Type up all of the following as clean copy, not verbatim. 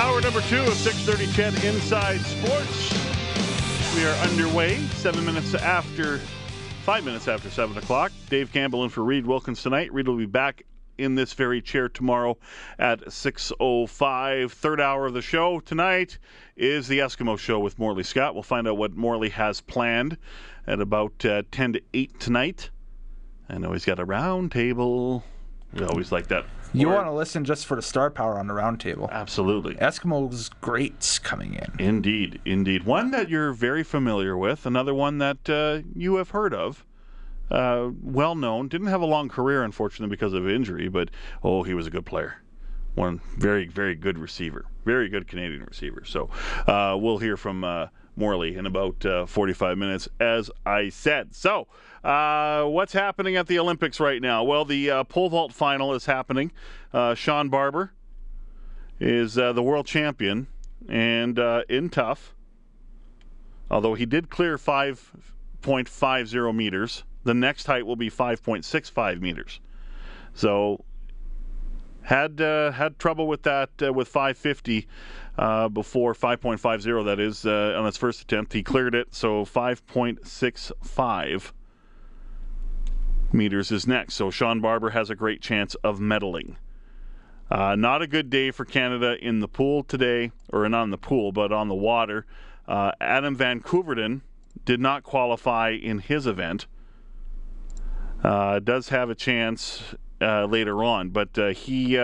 Hour number 2 of 630 CHED Inside Sports. We are underway, 5 minutes after 7 o'clock. Dave Campbell in for Reed Wilkins tonight. Reed will be back in this very chair tomorrow at 6:05. Third hour of the show tonight is the Eskimo Show with Morley Scott. We'll find out what Morley has planned at about 10 to 8 tonight. I know he's got a round table. We always like that. You want to listen just for the star power on the round table. Absolutely. Eskimos greats coming in. Indeed, indeed. One that you're very familiar with, another one that you have heard of, well known, didn't have a long career, unfortunately, because of injury, but, he was a good player. One very, very good receiver, very good Canadian receiver. So we'll hear from Morley in about 45 minutes, as I said. So, what's happening at the Olympics right now? Well, the pole vault final is happening. Shawn Barber is the world champion and in tough, although he did clear 5.50 meters. The next height will be 5.65 meters. So, had trouble with that with 550 before 5.50, that is, on his first attempt. He cleared it, so 5.65 meters is next. So Shawn Barber has a great chance of medaling. Not a good day for Canada in the pool today, or not in the pool, but on the water. Adam van Koeverden did not qualify in his event. Does have a chance later on, but he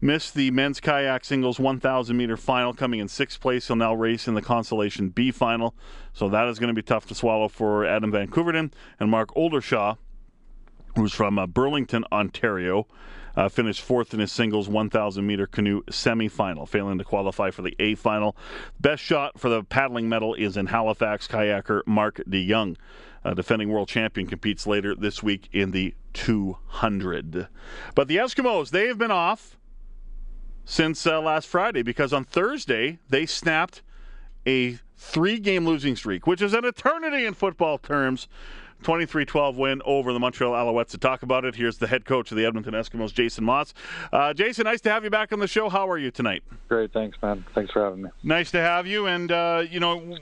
missed the men's kayak singles 1,000 meter final, coming in sixth place. He'll now race in the Consolation B final, so that is going to be tough to swallow for Adam van Koeverden. And Mark Oldershaw, who's from Burlington, Ontario, finished fourth in his singles 1,000 meter canoe semifinal, failing to qualify for the A final. Best shot for the paddling medal is in Halifax kayaker Mark de Jonge. Defending world champion competes later this week in the 200. But the Eskimos, they have been off since last Friday, because on Thursday they snapped a 3-game losing streak, which is an eternity in football terms. 23-12 win over the Montreal Alouettes. To talk about it, here's the head coach of the Edmonton Eskimos, Jason Maas. Jason, nice to have you back on the show. How are you tonight? Great, thanks, man. Thanks for having me. Nice to have you. And,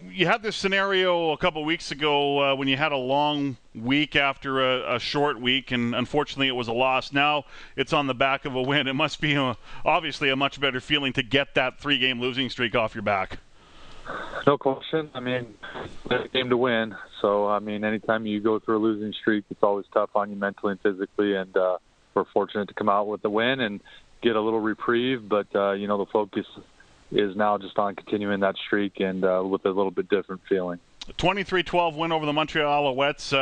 you had this scenario a couple weeks ago when you had a long week after a short week, and unfortunately it was a loss. Now it's on the back of a win. It must be obviously a much better feeling to get that 3-game losing streak off your back. No question. I mean, it's a game to win. So, I mean, anytime you go through a losing streak, it's always tough on you mentally and physically. And we're fortunate to come out with the win and get a little reprieve. But, the focus is now just on continuing that streak and with a little bit different feeling. 23-12 win over the Montreal Alouettes.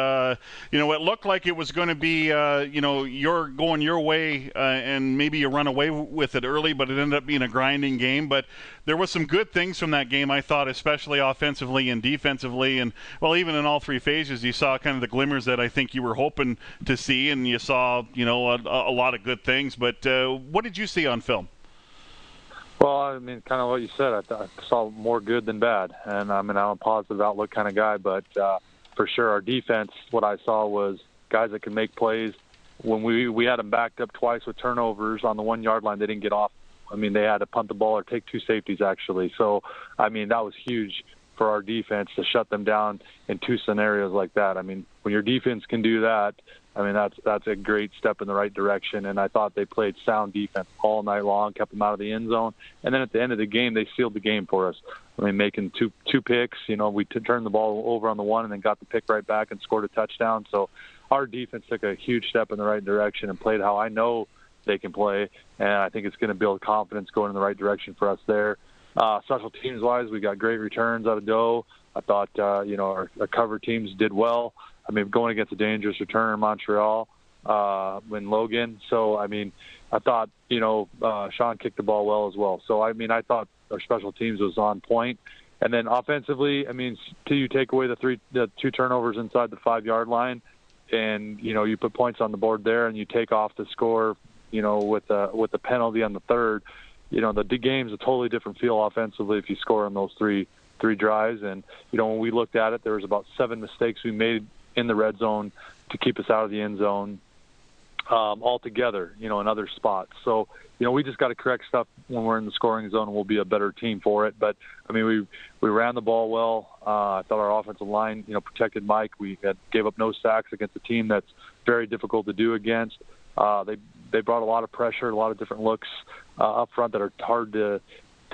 It looked like it was going to be, you're going your way and maybe you run away with it early, but it ended up being a grinding game. But there was some good things from that game, I thought, especially offensively and defensively. And, well, even in all three phases, you saw kind of the glimmers that I think you were hoping to see, and you saw, a lot of good things. But what did you see on film? Well, I mean, kind of what you said, I saw more good than bad. And I mean, I'm a positive outlook kind of guy, but for sure our defense, what I saw was guys that can make plays. When we had them backed up twice with turnovers on the 1-yard line, they didn't get off. I mean, they had to punt the ball or take 2 safeties, actually. So, I mean, that was huge for our defense to shut them down in 2 scenarios like that. I mean, when your defense can do that, I mean, that's a great step in the right direction. And I thought they played sound defense all night long, kept them out of the end zone. And then at the end of the game, they sealed the game for us. I mean, making two picks. You know, we turned the ball over on the one and then got the pick right back and scored a touchdown. So our defense took a huge step in the right direction and played how I know they can play. And I think it's going to build confidence going in the right direction for us there. Special teams-wise, we got great returns out of Doe. I thought, you know, our cover teams did well. I mean, going against a dangerous returner in Montreal in Logan. So, I mean, I thought, you know, Shawn kicked the ball well as well. So, I mean, I thought our special teams was on point. And then offensively, I mean, you take away the two turnovers inside the 5-yard line and, you know, you put points on the board there and you take off the score, you know, with the penalty on the third. You know, the game's a totally different feel offensively if you score on those three drives. And, you know, when we looked at it, there was about 7 mistakes we made in the red zone to keep us out of the end zone altogether, you know, in other spots. So, you know, we just got to correct stuff when we're in the scoring zone and we'll be a better team for it. But, I mean, we ran the ball well. I thought our offensive line, you know, protected Mike. We gave up no sacks against a team that's very difficult to do against. They brought a lot of pressure, a lot of different looks up front that are hard to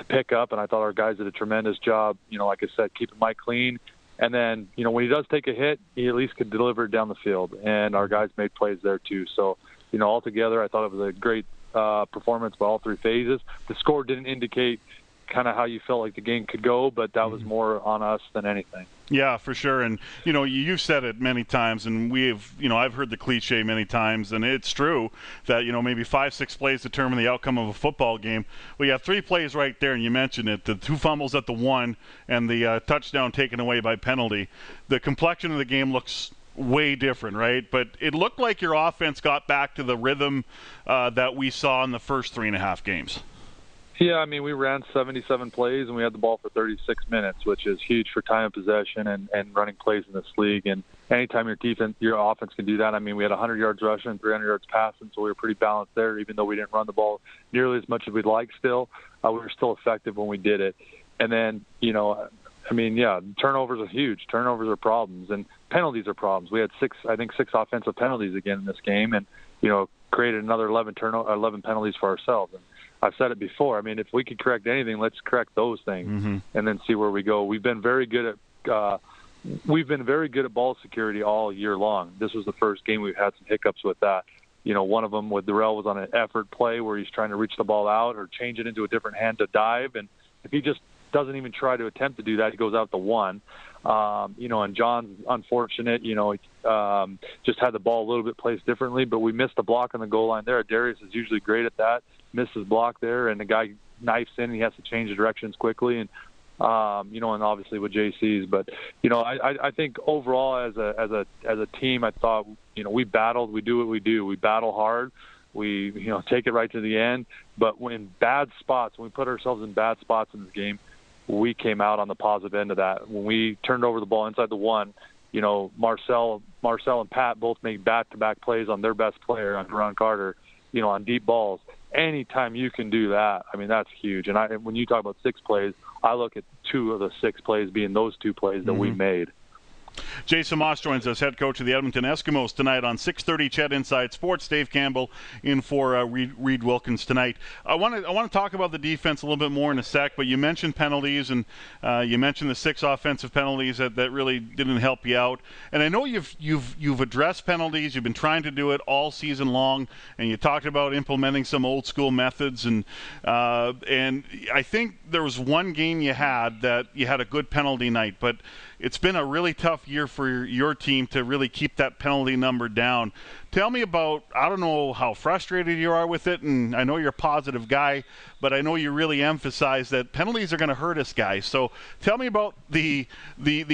pick up. And I thought our guys did a tremendous job, you know, like I said, keeping Mike clean. And then, you know, when he does take a hit, he at least could deliver it down the field. And our guys made plays there, too. So, you know, altogether, I thought it was a great performance by all three phases. The score didn't indicate kind of how you felt like the game could go, but that was more on us than anything. Yeah, for sure. And, you know, you've said it many times, and I've heard the cliche many times, and it's true that, you know, maybe 5-6 plays determine the outcome of a football game. Well, you have 3 plays right there, and you mentioned it, the 2 fumbles at the 1 and the touchdown taken away by penalty. The complexion of the game looks way different, right? But it looked like your offense got back to the rhythm that we saw in the first 3.5 games. Yeah, I mean, we ran 77 plays, and we had the ball for 36 minutes, which is huge for time of possession and running plays in this league. And anytime your offense can do that, I mean, we had 100 yards rushing and 300 yards passing, so we were pretty balanced there, even though we didn't run the ball nearly as much as we'd like still. We were still effective when we did it. And then, you know, I mean, yeah, turnovers are huge. Turnovers are problems, and penalties are problems. We had 6 offensive penalties again in this game and, you know, created another 11 penalties for ourselves. And I've said it before. I mean, if we could correct anything, let's correct those things and then see where we go. We've been very good at ball security all year long. This was the first game we've had some hiccups with that. You know, one of them with Darrell was on an effort play where he's trying to reach the ball out or change it into a different hand to dive, and if he just doesn't even try to attempt to do that, he goes out the 1. You know, and John's unfortunate, you know, just had the ball a little bit placed differently, but we missed a block on the goal line there. Darius is usually great at that, misses block there, and the guy knifes in, and he has to change the directions quickly, and, you know, and obviously with JC's. But, you know, I think overall as a team, I thought, you know, we battled, we do what we do. We battle hard. We, you know, take it right to the end. But when bad spots, when we put ourselves in bad spots in this game, we came out on the positive end of that. When we turned over the ball inside the 1, you know, Marcel and Pat both made back-to-back plays on their best player, on Deron Carter, you know, on deep balls. Anytime you can do that, I mean, that's huge. And when you talk about 6 plays, I look at 2 of the 6 plays being those 2 plays that we made. Jason Maas joins us, head coach of the Edmonton Eskimos, tonight on 630 CHED Inside Sports. Dave Campbell in for Reed Wilkins tonight. I want to talk about the defense a little bit more in a sec, but you mentioned penalties, and you mentioned the 6 offensive penalties that really didn't help you out. And I know you've addressed penalties. You've been trying to do it all season long, and you talked about implementing some old school methods. And I think there was one game you had that you had a good penalty night, but it's been a really tough year for your team to really keep that penalty number down. Tell me about, I don't know how frustrated you are with it, and I know you're a positive guy, but I know you really emphasize that penalties are going to hurt us, guys. So tell me about the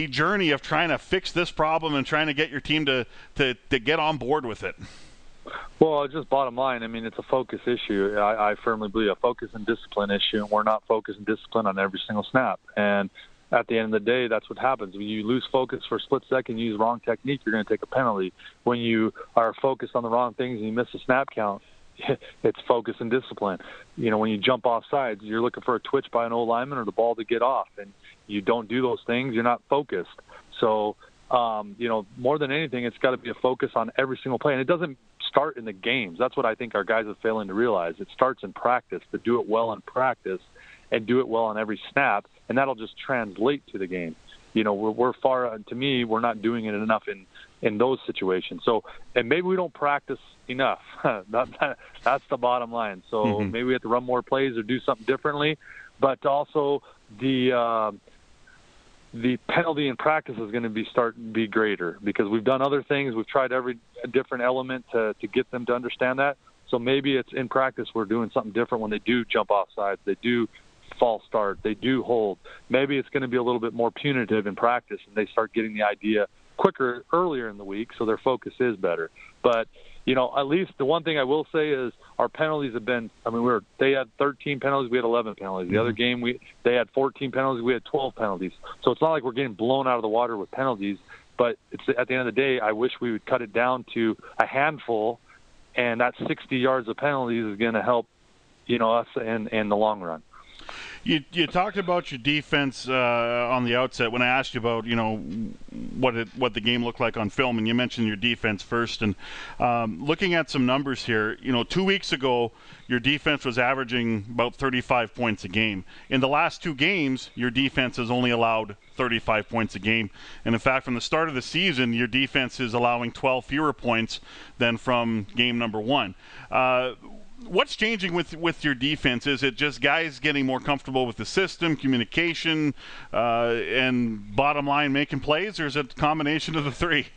journey of trying to fix this problem and trying to get your team to get on board with it. Well, just bottom line, I mean, it's a focus issue. I firmly believe a focus and discipline issue, and we're not focused and disciplined on every single snap. And at the end of the day, that's what happens. When you lose focus for a split second, you use the wrong technique, you're going to take a penalty. When you are focused on the wrong things and you miss a snap count, it's focus and discipline. You know, when you jump off sides, you're looking for a twitch by an old lineman or the ball to get off, and you don't do those things, you're not focused. So you know, more than anything, it's got to be a focus on every single play. And it doesn't start in the games. That's what I think our guys are failing to realize. It starts in practice, to do it well in practice and do it well on every snap, and that'll just translate to the game. You know, we're far, to me, we're not doing it enough in those situations. So, and maybe we don't practice enough. That's the bottom line. So maybe we have to run more plays or do something differently. But also the penalty in practice is going to be greater, because we've done other things. We've tried every different element to get them to understand that. So maybe it's in practice we're doing something different when they do jump off sides, they do false start, they do hold. Maybe it's going to be a little bit more punitive in practice, and they start getting the idea quicker earlier in the week, so their focus is better. But, you know, at least the one thing I will say is our penalties have been, I mean, they had 13 penalties, we had 11 penalties. The other game, they had 14 penalties, we had 12 penalties. So it's not like we're getting blown out of the water with penalties, but it's, at the end of the day, I wish we would cut it down to a handful, and that 60 yards of penalties is going to help, you know, us in the long run. You talked about your defense on the outset when I asked you about, you know, what the game looked like on film, and you mentioned your defense first. And looking at some numbers here, you know, 2 weeks ago your defense was averaging about 35 points a game. In the last two games, your defense has only allowed 35 points a game. And in fact, from the start of the season, your defense is allowing 12 fewer points than from game number one. What's changing with your defense? Is it just guys getting more comfortable with the system, communication, and bottom line making plays, or is it a combination of the three?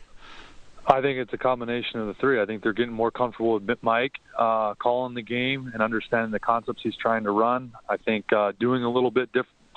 I think it's a combination of the three. I think they're getting more comfortable with Mike calling the game and understanding the concepts he's trying to run. I think doing a little bit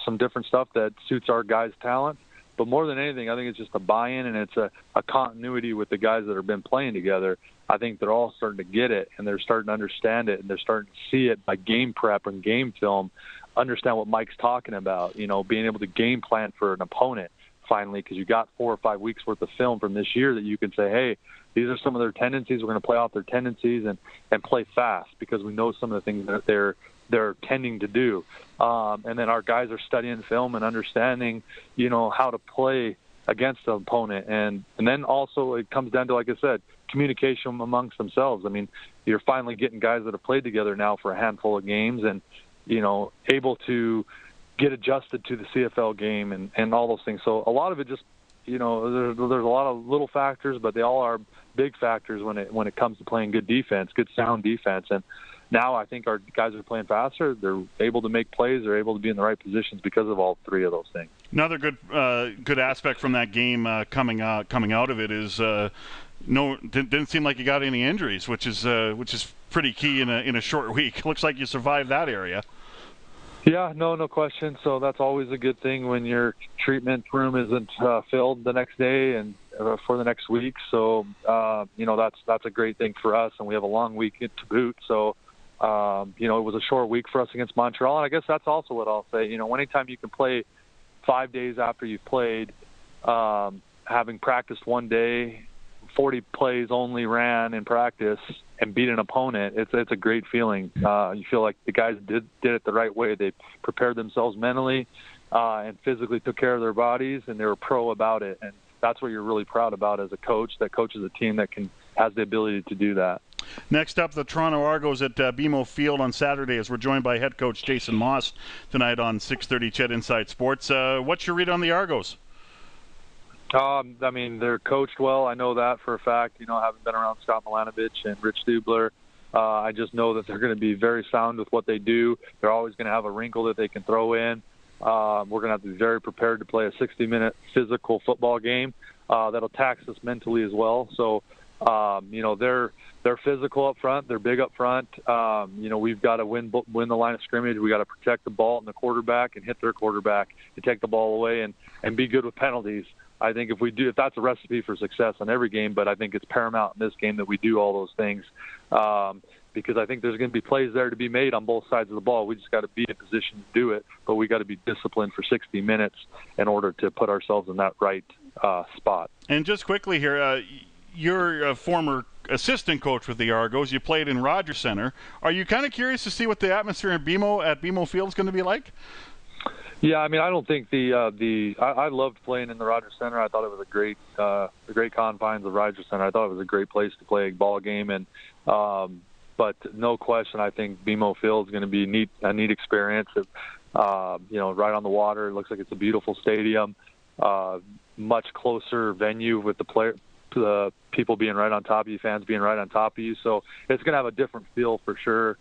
some different stuff that suits our guys' talent. But more than anything, I think it's just a buy-in, and it's a continuity with the guys that have been playing together. I think they're all starting to get it, and they're starting to understand it, and they're starting to see it by game prep and game film, understand what Mike's talking about, you know, being able to game plan for an opponent finally, because you got 4 or 5 weeks worth of film from this year that you can say, hey, these are some of their tendencies. We're going to play off their tendencies and play fast, because we know some of the things that they're tending to do. And then our guys are studying film and understanding, you know, how to play against the opponent. And then also it comes down to, like I said, communication amongst themselves. I mean, you're finally getting guys that have played together now for a handful of games and, you know, able to get adjusted to the CFL game and all those things. So a lot of it just, you know, there's a lot of little factors, but they all are big factors when it comes to playing good defense, good sound defense. And now I think our guys are playing faster. They're able to make plays. They're able to be in the right positions because of all three of those things. Another good aspect from that game coming out of it is didn't seem like you got any injuries, which is pretty key in a short week. Looks like you survived that area. Yeah, no question. So that's always a good thing when your treatment room isn't filled the next day and for the next week. So you know, that's a great thing for us, and we have a long week to boot. So. You know, it was a short week for us against Montreal, and I guess that's also what I'll say. You know, anytime you can play 5 days after you've played, having practiced one day, 40 plays only ran in practice, and beat an opponent, it's a great feeling. You feel like the guys did it the right way. They prepared themselves mentally and physically, took care of their bodies, and they were pro about it. And that's what you're really proud about as a coach, that coaches a team that has the ability to do that. Next up, the Toronto Argos at BMO Field on Saturday, as we're joined by head coach Jason Maas tonight on 630 CHED Inside Sports. What's your read on the Argos? I mean, they're coached well. I know that for a fact. You know, I haven't been around Scott Milanovich and Rich Dubler. I just know that they're going to be very sound with what they do. They're always going to have a wrinkle that they can throw in. We're going to have to be very prepared to play a 60-minute physical football game that'll tax us mentally as well. So, you know, they're physical up front. They're big up front. You know, we've got to win the line of scrimmage. We got to protect the ball and the quarterback, and hit their quarterback and take the ball away and be good with penalties. I think if that's a recipe for success in every game, but I think it's paramount in this game that we do all those things because I think there's going to be plays there to be made on both sides of the ball. We just got to be in a position to do it, but we got to be disciplined for 60 minutes in order to put ourselves in that right spot. And just quickly here, you're a former assistant coach with the Argos. You played in Rogers Center. Are you kind of curious to see what the atmosphere at BMO Field is going to be like? Yeah, I mean, I don't think I loved playing in the Rogers Center. I thought it was a great confines of Rogers Center. I thought it was a great place to play a ball game, and but no question, I think BMO Field is going to be a neat experience. Right on the water. It looks like it's a beautiful stadium, much closer venue with the people being right on top of you, fans being right on top of you. So it's going to have a different feel for sure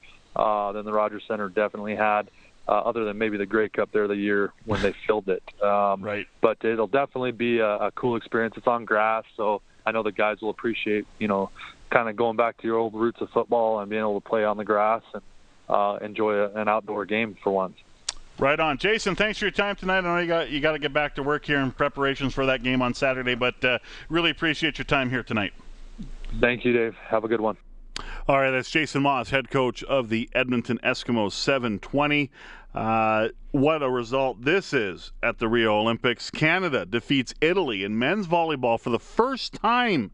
than the Rogers Center definitely had. Other than maybe the Grey Cup there the year when they filled it. Right. But it'll definitely be a cool experience. It's on grass, so I know the guys will appreciate, kind of going back to your old roots of football and being able to play on the grass and enjoy an outdoor game for once. Right on. Jason, thanks for your time tonight. I know you got to get back to work here in preparations for that game on Saturday, but really appreciate your time here tonight. Thank you, Dave. Have a good one. All right, that's Jason Maas, head coach of the Edmonton Eskimos, 720. What a result this is at the Rio Olympics. Canada defeats Italy in men's volleyball for the first time.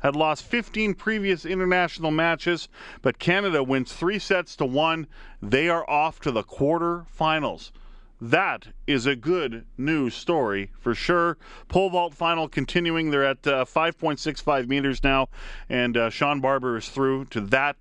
Had lost 15 previous international matches, but Canada wins 3-1. They are off to the quarterfinals. That is a good news story for sure. Pole vault final continuing. They're at 5.65 meters now, and Shawn Barber is through to that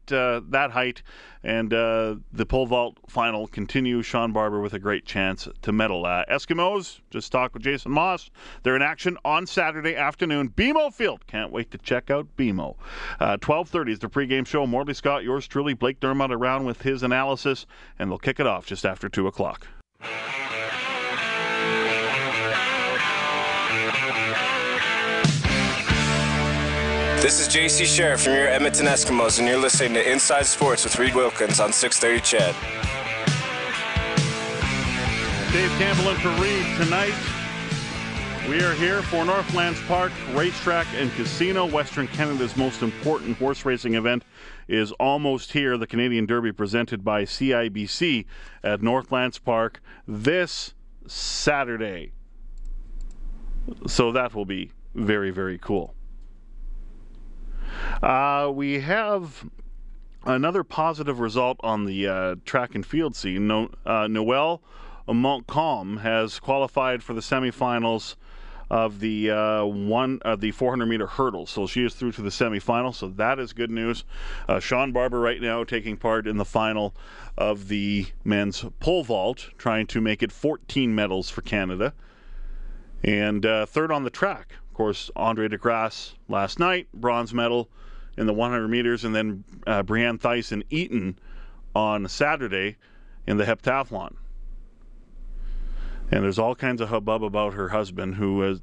height, and the pole vault final continues. Shawn Barber with a great chance to medal. Eskimos, just talked with Jason Maas. They're in action on Saturday afternoon. BMO Field. Can't wait to check out BMO. 12:30 is the pregame show. Morley Scott, yours truly, Blake Dermott around with his analysis, and they'll kick it off just after 2 o'clock. This is J.C. Sherriff from your Edmonton Eskimos, and you're listening to Inside Sports with Reed Wilkins on 630 CHED. Dave Campbell in for Reed tonight. We are here for Northlands Park Racetrack and Casino. Western Canada's most important horse racing event is almost here. The Canadian Derby presented by CIBC at Northlands Park this Saturday. So that will be very, very cool. We have another positive result on the track and field scene. Noelle Montcalm has qualified for the semifinals of the 400-meter hurdles, so she is through to the semifinal. So that is good news. Shawn Barber right now taking part in the final of the men's pole vault, trying to make it 14 medals for Canada. And third on the track, of course, Andre de Grasse last night, bronze medal in the 100 meters, and then Brianne Thyssen Eaton on Saturday in the heptathlon. And there's all kinds of hubbub about her husband, who was,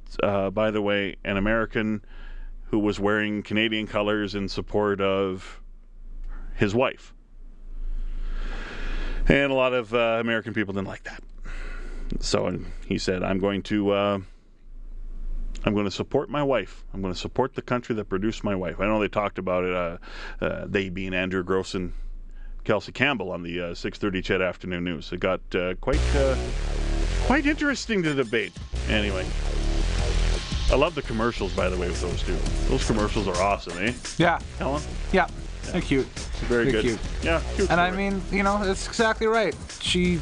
by the way, an American who was wearing Canadian colors in support of his wife. And a lot of American people didn't like that. So he said, I'm going to support my wife. I'm going to support the country that produced my wife. I know they talked about it, they being Andrew Gross and Kelsey Campbell on the 630 CHED afternoon news. It got quite interesting to debate. Anyway, I love the commercials, by the way, with those two. Those commercials are awesome, eh? Yeah. Helen? Yeah. They're cute. Very good. Cute. Yeah, cute. And I mean, that's exactly right. She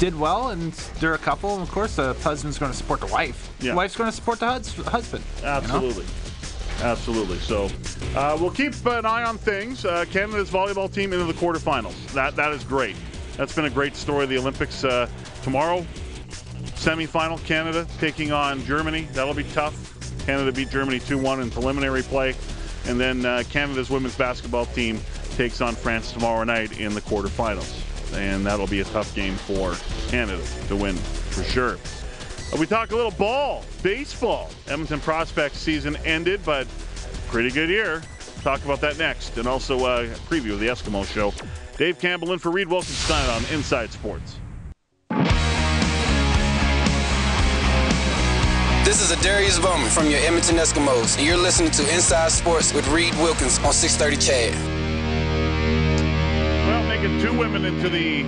did well, and they're a couple. And of course, the husband's going to support the wife. Yeah. The wife's going to support the husband. Absolutely. Absolutely. So we'll keep an eye on things. Canada's volleyball team into the quarterfinals. That is great. That's been a great story of the Olympics. Tomorrow, semifinal, Canada taking on Germany. That'll be tough. Canada beat Germany 2-1 in preliminary play. And then Canada's women's basketball team takes on France tomorrow night in the quarterfinals. And that'll be a tough game for Canada to win for sure. We talk a little ball, baseball. Edmonton prospect season ended, but pretty good year. Talk about that next. And also a preview of the Eskimo show. Dave Campbell in for Reed Wilkinstein on Inside Sports. This is Adarius Bowman from your Edmonton Eskimos, and you're listening to Inside Sports with Reed Wilkins on 630 CHED. Well, making two women into the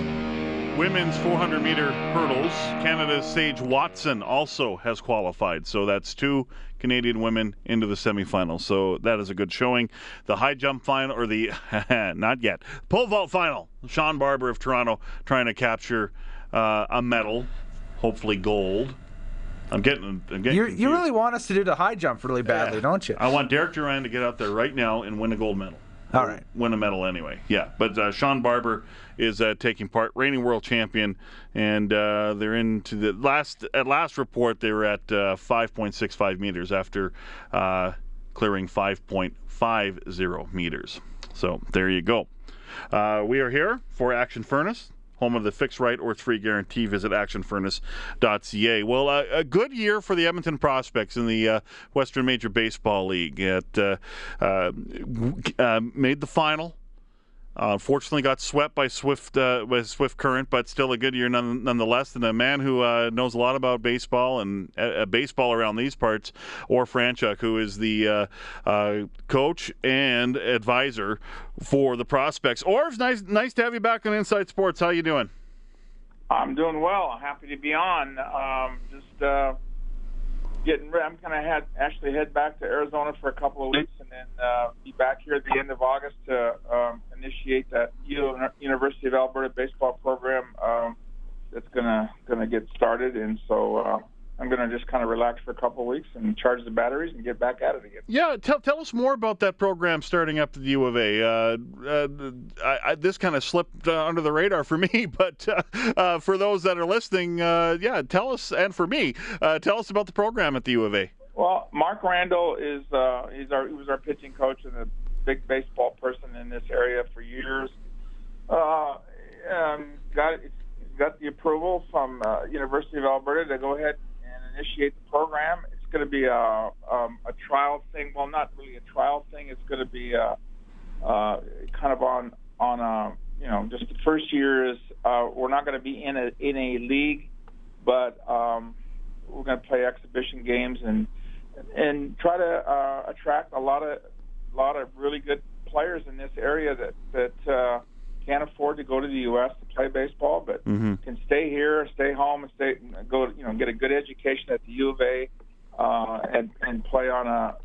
women's 400-meter hurdles. Canada's Sage Watson also has qualified, so that's two Canadian women into the semifinals. So that is a good showing. The high jump final, or the not yet pole vault final. Shawn Barber of Toronto trying to capture a medal hopefully gold. I'm getting confused. You really want us to do the high jump really badly, don't you? I want Derek Duran to get out there right now and win a gold medal. All right. Win a medal anyway. Yeah. But Shawn Barber is taking part, reigning world champion, and they're into the last report they were at 5.65 meters after clearing 5.50 meters. So there you go. We are here for Action Furnace, home of the fixed right or its free guarantee. Visit actionfurnace.ca. Well, a good year for the Edmonton prospects in the Western Major Baseball League. It made the final. Unfortunately, got swept by Swift Current, but still a good year nonetheless. And a man who knows a lot about baseball and baseball around these parts, Orr Franchuk, who is the coach and advisor for the prospects. Orr, it's nice to have you back on Inside Sports. How you doing? I'm doing well. Happy to be on. I'm going to actually head back to Arizona for a couple of weeks and then be back here at the end of August to initiate that University of Alberta baseball program that's going to get started. And so I'm going to just kind of relax for a couple of weeks and charge the batteries and get back at it again. Yeah, tell us more about that program starting up at the U of A. This kind of slipped under the radar for me, but for those that are listening, tell us, and for me, tell us about the program at the U of A. Well, Mark Randall is he was our pitching coach and a big baseball person in this area for years. Got the approval from University of Alberta to go ahead initiate the program. It's going to be a trial thing. Well, not really a trial thing. It's going to be kind of on a, just the first year is we're not going to be in a league, but we're going to play exhibition games and try to attract a lot of really good players in this area that can't afford to go to the U.S. to play baseball, but can stay here, stay home, and get a good education at the U of A, and play on a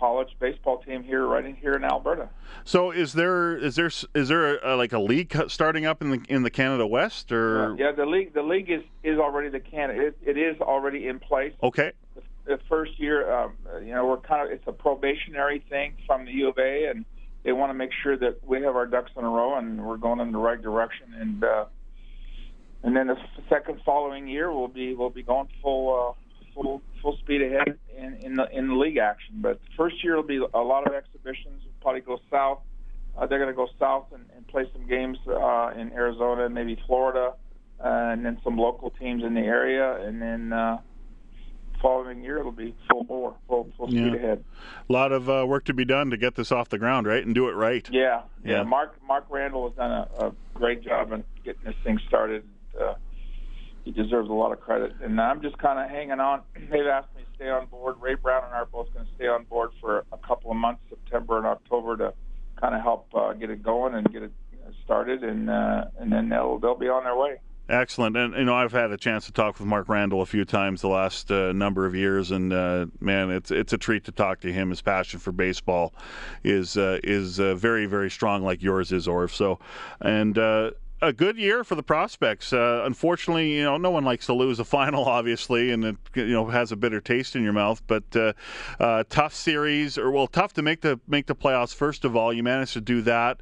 college baseball team right here in Alberta. So, is there like a league starting up in the Canada West, or the league is already it is already in place. Okay, the first year, we're it's a probationary thing from the U of A and. They want to make sure that we have our ducks in a row and we're going in the right direction, and then the second following year we'll be going full speed ahead in the league action. But the first year will be a lot of exhibitions. We'll probably go south. They're going to go south and play some games in Arizona, maybe Florida, and then some local teams in the area, and then. Following year it'll be full speed ahead. A lot of work to be done to get this off the ground, right, and do it right. Yeah. Mark Randall has done a great job in getting this thing started. He deserves a lot of credit, and I'm just kind of hanging on. They've asked me to stay on board. Ray Brown and I are both going to stay on board for a couple of months, September and October, to kind of help get it going and get it started, and then they'll be on their way. Excellent. And, I've had a chance to talk with Mark Randall a few times the last number of years, and, man, it's a treat to talk to him. His passion for baseball is very, very strong, like yours is, Orv. So, and a good year for the prospects. Unfortunately, no one likes to lose a final, obviously, and it has a bitter taste in your mouth, but tough series, tough to make the playoffs. First of all, you managed to do that.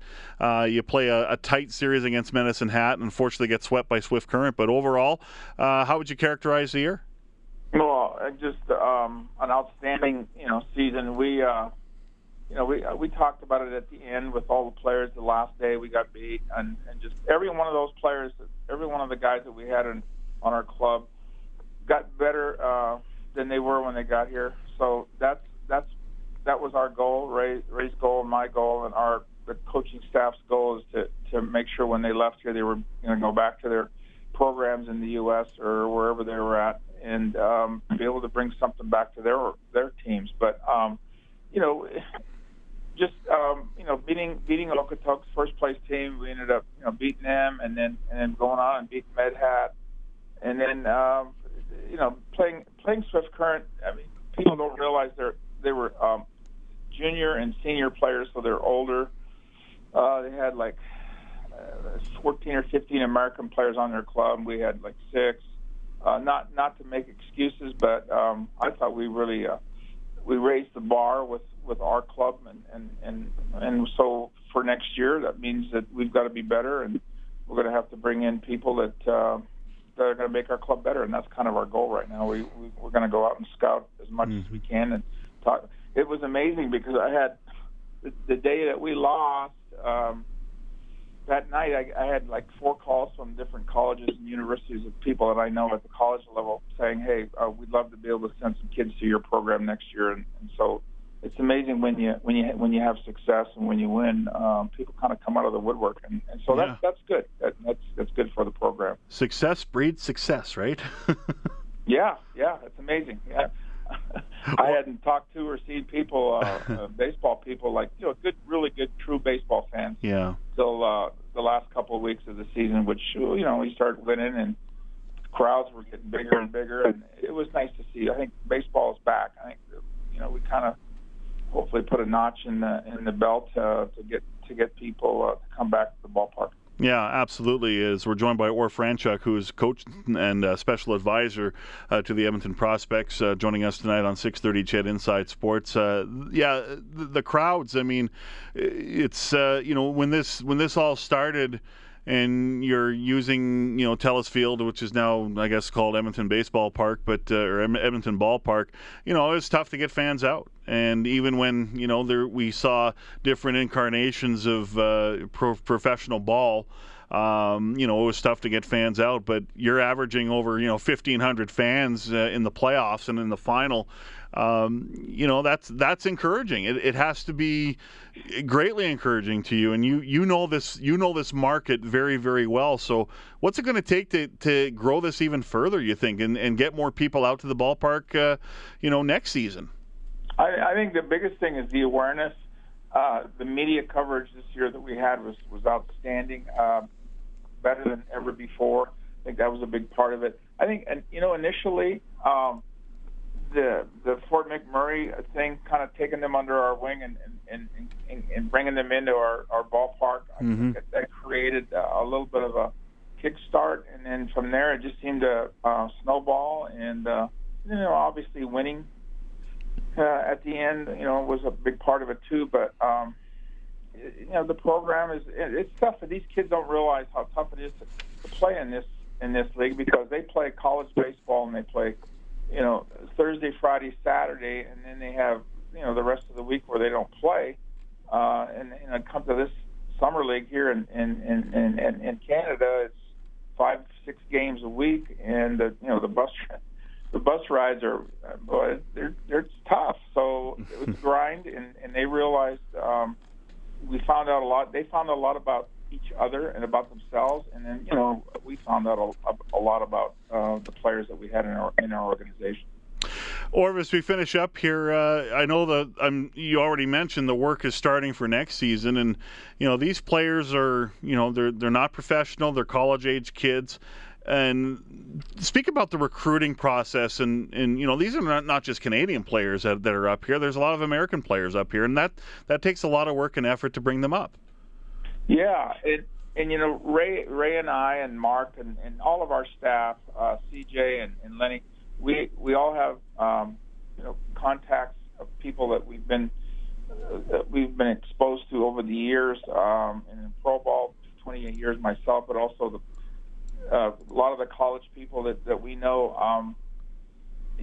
You play a tight series against Medicine Hat and unfortunately get swept by Swift Current, but overall, how would you characterize the year? Well, just an outstanding season. We talked about it at the end with all the players. The last day we got beat, and just every one of those players, every one of the guys that we had on our club got better than they were when they got here. So that was our goal, Ray's goal, and my goal, and the coaching staff's goal is to make sure when they left here they were going to go back to their programs in the U.S. or wherever they were at, and be able to bring something back to their teams. But beating Okotoks, first place team, we ended up beating them, and then going on and beating Med Hat, and then playing Swift Current. I mean, people don't realize they were junior and senior players, so they're older. They had like 14 or 15 American players on their club. We had like 6, Not to make excuses, but I thought we really we raised the bar with our club, and so for next year that means that we've got to be better, and we're going to have to bring in people that that are going to make our club better, and that's kind of our goal right now. We're going to go out and scout as much as we can and talk. It was amazing because I had the day that we lost. That night, I had like 4 calls from different colleges and universities of people that I know at the college level saying, hey, we'd love to be able to send some kids to your program next year. And so it's amazing when you have success and when you win, people kind of come out of the woodwork. And so yeah. That's good. That's good for the program. Success breeds success, right? yeah, it's amazing. Yeah. I hadn't talked to or seen people, baseball people, like really good, true baseball fans. Yeah. Till the last couple of weeks of the season, which we started winning and crowds were getting bigger and bigger, and it was nice to see. I think baseball is back. I think we kind of hopefully put a notch in the belt to get people to come back to the ballpark. Yeah, absolutely. As we're joined by Orr Franchuk, who is coach and special advisor to the Edmonton Prospects, joining us tonight on 630 CHED Inside Sports. The crowds. I mean, it's when this all started, and you're using Telus Field, which is now I guess called Edmonton Baseball Park, or Edmonton Ballpark. It was tough to get fans out. And even when we saw different incarnations of professional ball, it was tough to get fans out. But you're averaging over 1,500 fans in the playoffs and in the final. That's encouraging. It has to be greatly encouraging to you, and you know this market very, very well. So what's it going to take to grow this even further, you think, and get more people out to the ballpark, next season? I think the biggest thing is the awareness. The media coverage this year that we had was outstanding, better than ever before. I think that was a big part of it. I think, initially the Fort McMurray thing, kind of taking them under our wing and bringing them into our ballpark, I think that created a little bit of a kickstart. And then from there, it just seemed to snowball. And, obviously winning at the end, was a big part of it too. But the program it's tough. These kids don't realize how tough it is to play in this league, because they play college baseball and they play, Thursday, Friday, Saturday, and then they have the rest of the week where they don't play. And come to this summer league here in Canada, it's 5-6 games a week, and the bus. The bus rides are, boy, they're tough. So it was a grind, and they realized we found out a lot. They found out a lot about each other and about themselves, and then we found out a lot about the players that we had in our organization. Orr, as we finish up here, I know you already mentioned the work is starting for next season, and these players are they're not professional. They're college age kids. And speak about the recruiting process, and these are not just Canadian players that are up here. There's a lot of American players up here, and that takes a lot of work and effort to bring them up. Yeah, Ray and I and Mark and all of our staff, CJ and Lenny, we all have contacts of people that we've been exposed to over the years, and in pro ball, 28 years myself, but also a lot of the college people that we know,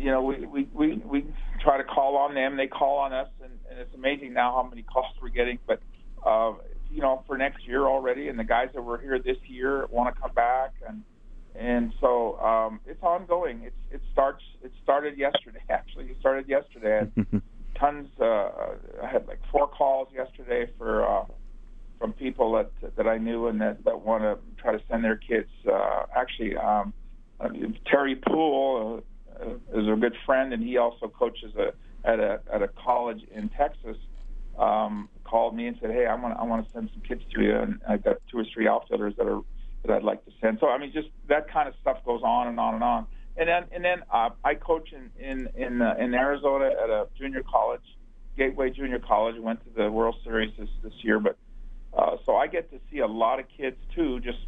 we try to call on them. They call on us, and it's amazing now how many calls we're getting. But, for next year already, and the guys that were here this year want to come back. And so it's ongoing. It started yesterday, actually. It started yesterday. I had tons. I had like 4 calls yesterday from people that I knew and that want to try to send their kids. Terry Poole is a good friend, and he also coaches at a college in Texas. Called me and said, "Hey, I want to send some kids to you, and I've got 2 or 3 outfielders that I'd like to send." So I mean, just that kind of stuff goes on and on and on. And then I coach in Arizona at a junior college, Gateway Junior College. Went to the World Series this year, but. So I get to see a lot of kids, too, just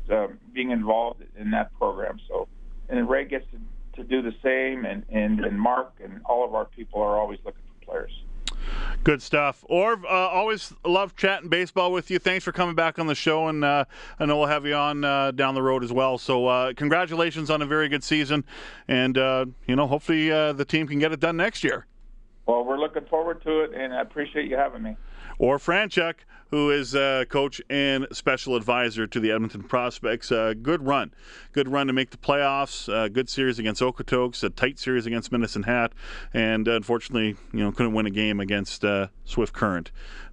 being involved in that program. So, and Ray gets to to do the same, and Mark and all of our people are always looking for players. Good stuff. Orv, always love chatting baseball with you. Thanks for coming back on the show, and I know we'll have you on down the road as well. So congratulations on a very good season, and hopefully the team can get it done next year. Well, we're looking forward to it, and I appreciate you having me. Orr Franchuk, who is coach and special advisor to the Edmonton Prospects. Good run to make the playoffs. Good series against Okotoks, a tight series against Medicine Hat, and unfortunately, couldn't win a game against Swift Current.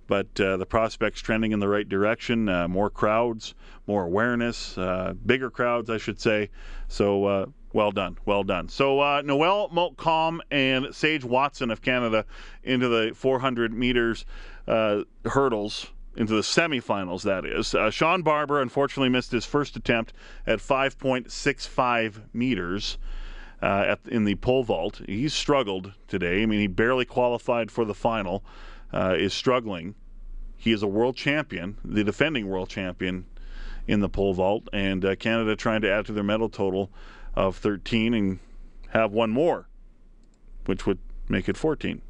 But the Prospects trending in the right direction. More crowds, more awareness, bigger crowds, I should say. So well done. So Noelle Montcalm and Sage Watson of Canada into the 400 meters hurdles, into the semifinals, that is. Shawn Barber unfortunately missed his first attempt at 5.65 meters in the pole vault. He's struggled today. I mean, he barely qualified for the final, is struggling. He is a world champion, the defending world champion in the pole vault, and Canada trying to add to their medal total of 13 and have one more, which would make it 14.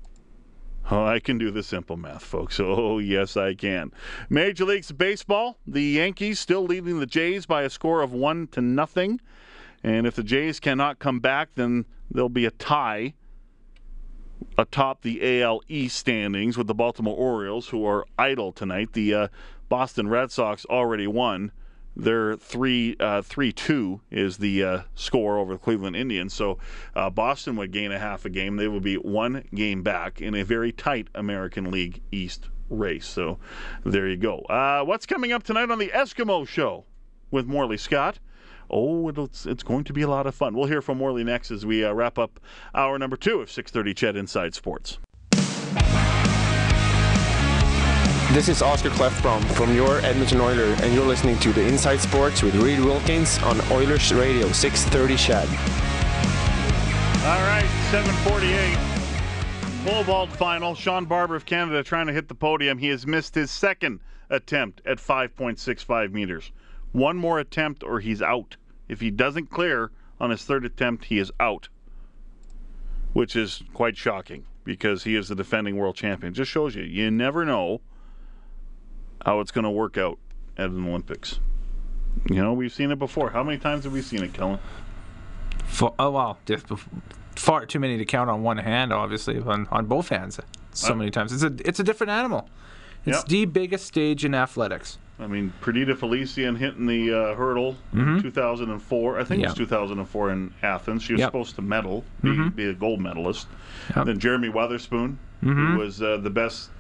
Oh, I can do the simple math, folks. Oh, yes, I can. Major League Baseball, the Yankees still leading the Jays by a score of 1-0. And if the Jays cannot come back, then there'll be a tie atop the AL East standings with the Baltimore Orioles, who are idle tonight. The Boston Red Sox already won. They're 3-2 is the score over the Cleveland Indians. So Boston would gain half a game. They would be one game back in a very tight American League East race. So there you go. What's coming up tonight on the Eskimo Show with Morley Scott? Oh, it's going to be a lot of fun. We'll hear from Morley next as we wrap up hour number 2 of 630 CHED Inside Sports. This is Oscar Clefbaum from your Edmonton Oilers, and you're listening to the Inside Sports with Reed Wilkins on Oilers Radio 630 CHED. All right, 7:48. Pole vault final. Shawn Barber of Canada trying to hit the podium. He has missed his second attempt at 5.65 meters. One more attempt or he's out. If he doesn't clear on his third attempt, he is out, which is quite shocking because he is the defending world champion. Just shows you, you never know how it's going to work out at an Olympics. We've seen it before. How many times have we seen it, Kellen? Far too many to count on one hand, obviously, on both hands. So many times. It's a different animal. It's the biggest stage in athletics. I mean, Perdita Felician hitting the hurdle in 2004. I think it was 2004 in Athens. She was supposed to medal, be a gold medalist. Yep. Then Jeremy Weatherspoon, who was the best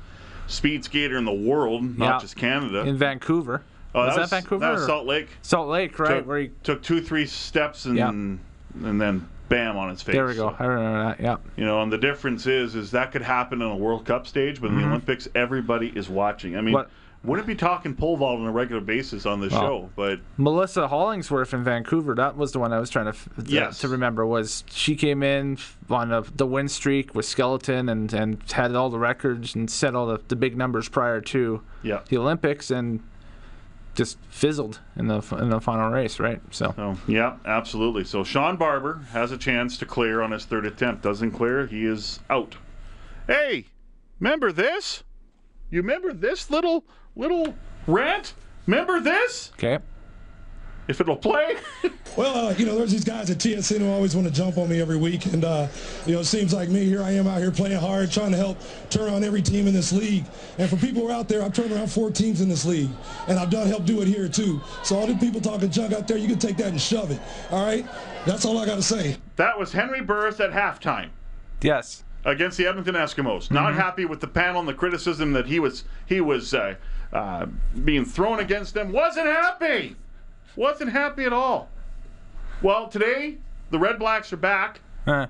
speed skater in the world, not just Canada. In Vancouver. Oh, was that Vancouver? That was Salt Lake. Salt Lake, right. Where he took 2-3 steps and then bam on his face. There we go. So, I remember that, and the difference is that could happen in a World Cup stage, but in the Olympics, everybody is watching. I mean, wouldn't be talking pole vault on a regular basis on this show, but Melissa Hollingsworth in Vancouver, that was the one I was trying to remember. Was she came in on the win streak with skeleton and had all the records and set all the big numbers prior to the Olympics and just fizzled in the final race, right? So yeah, absolutely. So Shawn Barber has a chance to clear on his third attempt. Doesn't clear, he is out. Hey, remember this? You remember this little rant? Remember this? Okay. If it'll play. Well, there's these guys at TSN who always want to jump on me every week. And, it seems like me, here I am out here playing hard, trying to help turn around every team in this league. And for people who are out there, I've turned around 4 teams in this league. And I've done help do it here, too. So all the people talking junk out there, you can take that and shove it. All right? That's all I got to say. That was Henry Burris at halftime. Yes. Against the Edmonton Eskimos. Not happy with the panel and the criticism that he was being thrown against them. Wasn't happy. Wasn't happy at all. Well, today, the Red Blacks are back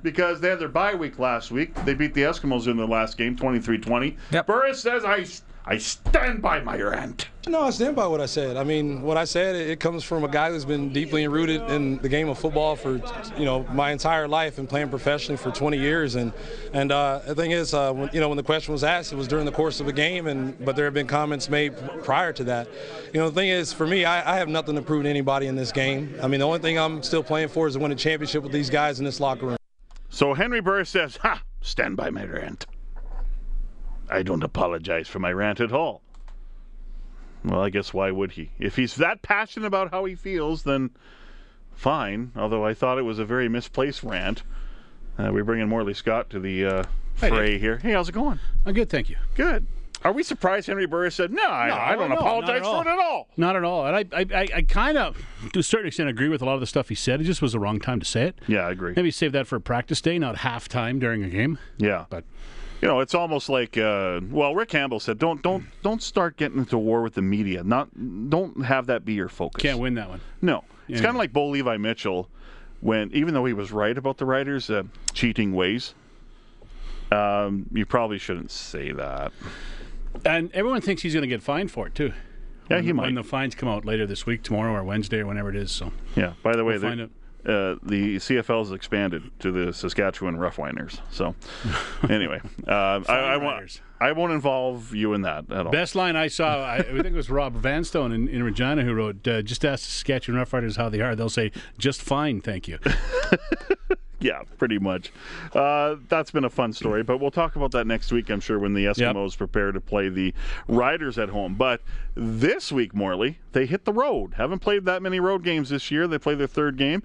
because they had their bye week last week. They beat the Eskimos in their last game, 23-20. Yep. Burris says, I I stand by my rant. No, I stand by what I said. I mean, what I said, it comes from a guy who's been deeply rooted in the game of football for, you know, my entire life and playing professionally for 20 years. And the thing is, when the question was asked, it was during the course of a game, but there have been comments made prior to that. You know, the thing is, for me, I have nothing to prove to anybody in this game. I mean, the only thing I'm still playing for is to win a championship with these guys in this locker room. So Henry Burris says, ha, stand by my rant. I don't apologize for my rant at all. Well, I guess why would he? If he's that passionate about how he feels, then fine. Although I thought it was a very misplaced rant. We bring in Morley Scott to the fray here. Hey, how's it going? I'm good, thank you. Good. Are we surprised Henry Burris said, no, I don't apologize for it at all? Not at all. And I kind of, to a certain extent, agree with a lot of the stuff he said. It just was the wrong time to say it. Yeah, I agree. Maybe save that for a practice day, not halftime during a game. Yeah. But... you know, it's almost like, well, Rick Campbell said, don't start getting into war with the media. Don't have that be your focus. Can't win that one. No. Yeah. It's kind of like Bo Levi Mitchell, when, even though he was right about the writers' cheating ways, you probably shouldn't say that. And everyone thinks he's going to get fined for it, too. Yeah, he might. When the fines come out later this week, tomorrow or Wednesday or whenever it is. So yeah, by the way, the CFL has expanded to the Saskatchewan Roughwinders. So, anyway, I won't involve you in that at all. Best line I saw, I think it was Rob Vanstone in Regina who wrote, just ask the Saskatchewan Roughriders how they are. They'll say, just fine, thank you. Yeah, pretty much. That's been a fun story, but we'll talk about that next week, I'm sure, when the Eskimos prepare to play the Riders at home. But this week, Morley, they hit the road. Haven't played that many road games this year. They play their third game.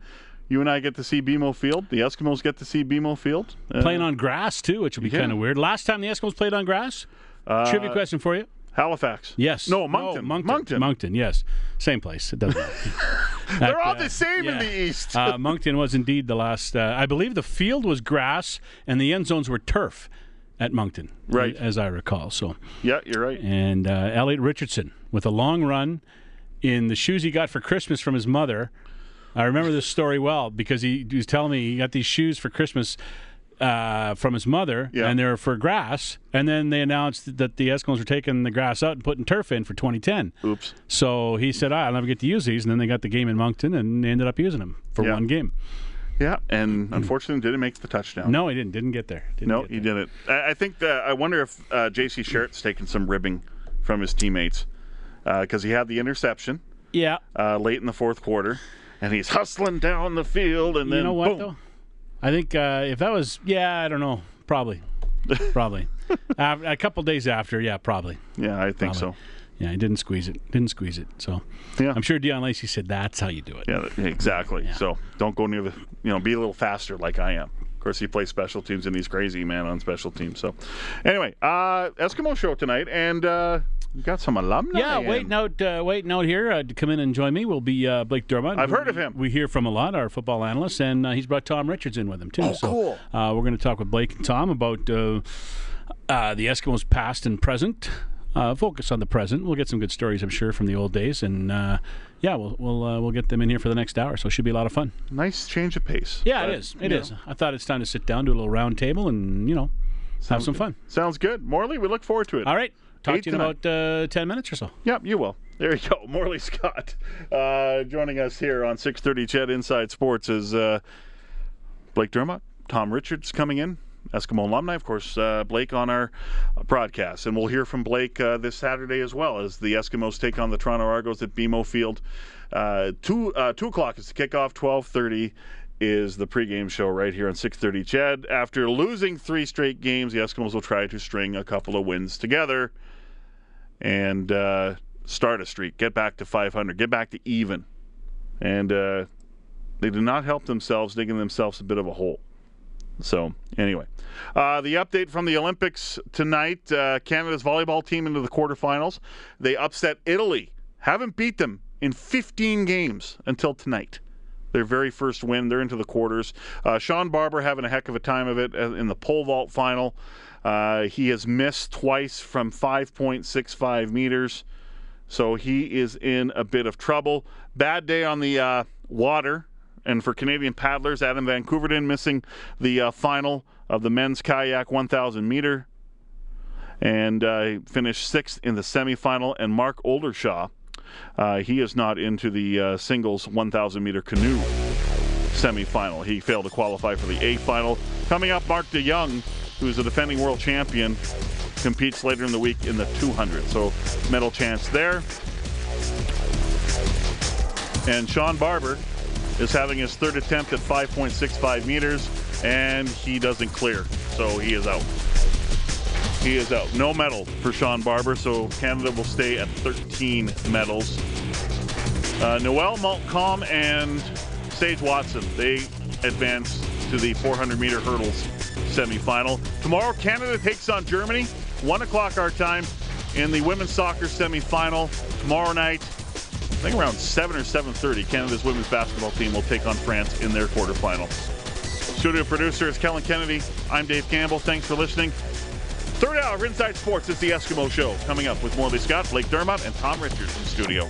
You and I get to see BMO Field. The Eskimos get to see BMO Field. Playing on grass, too, which will be kind of weird. Last time the Eskimos played on grass? Trivia question for you. Halifax. Yes. No, Moncton. Moncton, yes. Same place. It doesn't matter. They're all the same in the East. Moncton was indeed the last. I believe the field was grass and the end zones were turf at Moncton, right, as I recall. So yeah, you're right. And Elliot Richardson with a long run in the shoes he got for Christmas from his mother. I remember this story well because he was telling me he got these shoes for Christmas from his mother, and they were for grass, and then they announced that the Eskimos were taking the grass out and putting turf in for 2010. Oops. So he said, I'll never get to use these, and then they got the game in Moncton, and they ended up using them for one game. Yeah, and unfortunately didn't make the touchdown. No, he didn't. Didn't get there. Didn't. I think I wonder if J.C. Sherritt's taken some ribbing from his teammates because he had the interception late in the fourth quarter, and he's hustling down the field, and then you know what, boom. Though? I think if that was, I don't know, probably. A couple days after, probably. Yeah, I think so. Yeah, he didn't squeeze it. So I'm sure Dion Lacey said that's how you do it. Yeah, exactly. Yeah. So don't go near the, be a little faster like I am. Of course, he plays special teams, and he's crazy, man, on special teams. So anyway, Eskimo show tonight, and... we've got some alumni. Yeah, waiting out here to come in and join me will be Blake Dermott. I've heard of him. We hear from a lot, our football analyst, and he's brought Tom Richards in with him, too. Oh, so, cool. We're going to talk with Blake and Tom about the Eskimos' past and present. Focus on the present. We'll get some good stories, I'm sure, from the old days. And, we'll get them in here for the next hour, so it should be a lot of fun. Nice change of pace. Yeah, but, it is. I thought it's time to sit down, do a little round table, and, have some fun. Sounds good. Morley, we look forward to it. All right. Talk to you in about 10 minutes or so. Yep, you will. There you go. Morley Scott joining us here on 630 CHED Inside Sports is Blake Dermott, Tom Richards coming in, Eskimo alumni, of course, Blake on our broadcast. And we'll hear from Blake this Saturday as well as the Eskimos take on the Toronto Argos at BMO Field. 2 o'clock is the kickoff, 12:30. Is the pregame show right here on 630 CHED. After losing 3 straight games, the Eskimos will try to string a couple of wins together and start a streak, get back to 500, get back to even. And they did not help themselves, digging themselves a bit of a hole. So, anyway. The update from the Olympics tonight, Canada's volleyball team into the quarterfinals. They upset Italy. Haven't beat them in 15 games until tonight. Their very first win. They're into the quarters. Shawn Barber having a heck of a time of it in the pole vault final. He has missed twice from 5.65 meters, so he is in a bit of trouble. Bad day on the water. And for Canadian paddlers, Adam van Koeverden missing the final of the men's kayak 1,000 meter. and finished sixth in the semifinal. And Mark Oldershaw, he is not into the singles 1,000-meter canoe semifinal. He failed to qualify for the A final. Coming up, Mark de Jonge, who is the defending world champion, competes later in the week in the 200. So medal chance there. And Shawn Barber is having his third attempt at 5.65 meters, and he doesn't clear, so he is out. He is out. No medal for Shawn Barber, so Canada will stay at 13 medals. Noelle Montcalm and Sage Watson, they advance to the 400-meter hurdles semifinal. Tomorrow, Canada takes on Germany, 1 o'clock our time, in the women's soccer semifinal. Tomorrow night, I think around 7 or 7:30, Canada's women's basketball team will take on France in their quarterfinal. Studio producer is Kellen Kennedy. I'm Dave Campbell. Thanks for listening. Third hour of Inside Sports is the Eskimo Show. Coming up with Morley Scott, Blake Dermott, and Tom Richards in studio.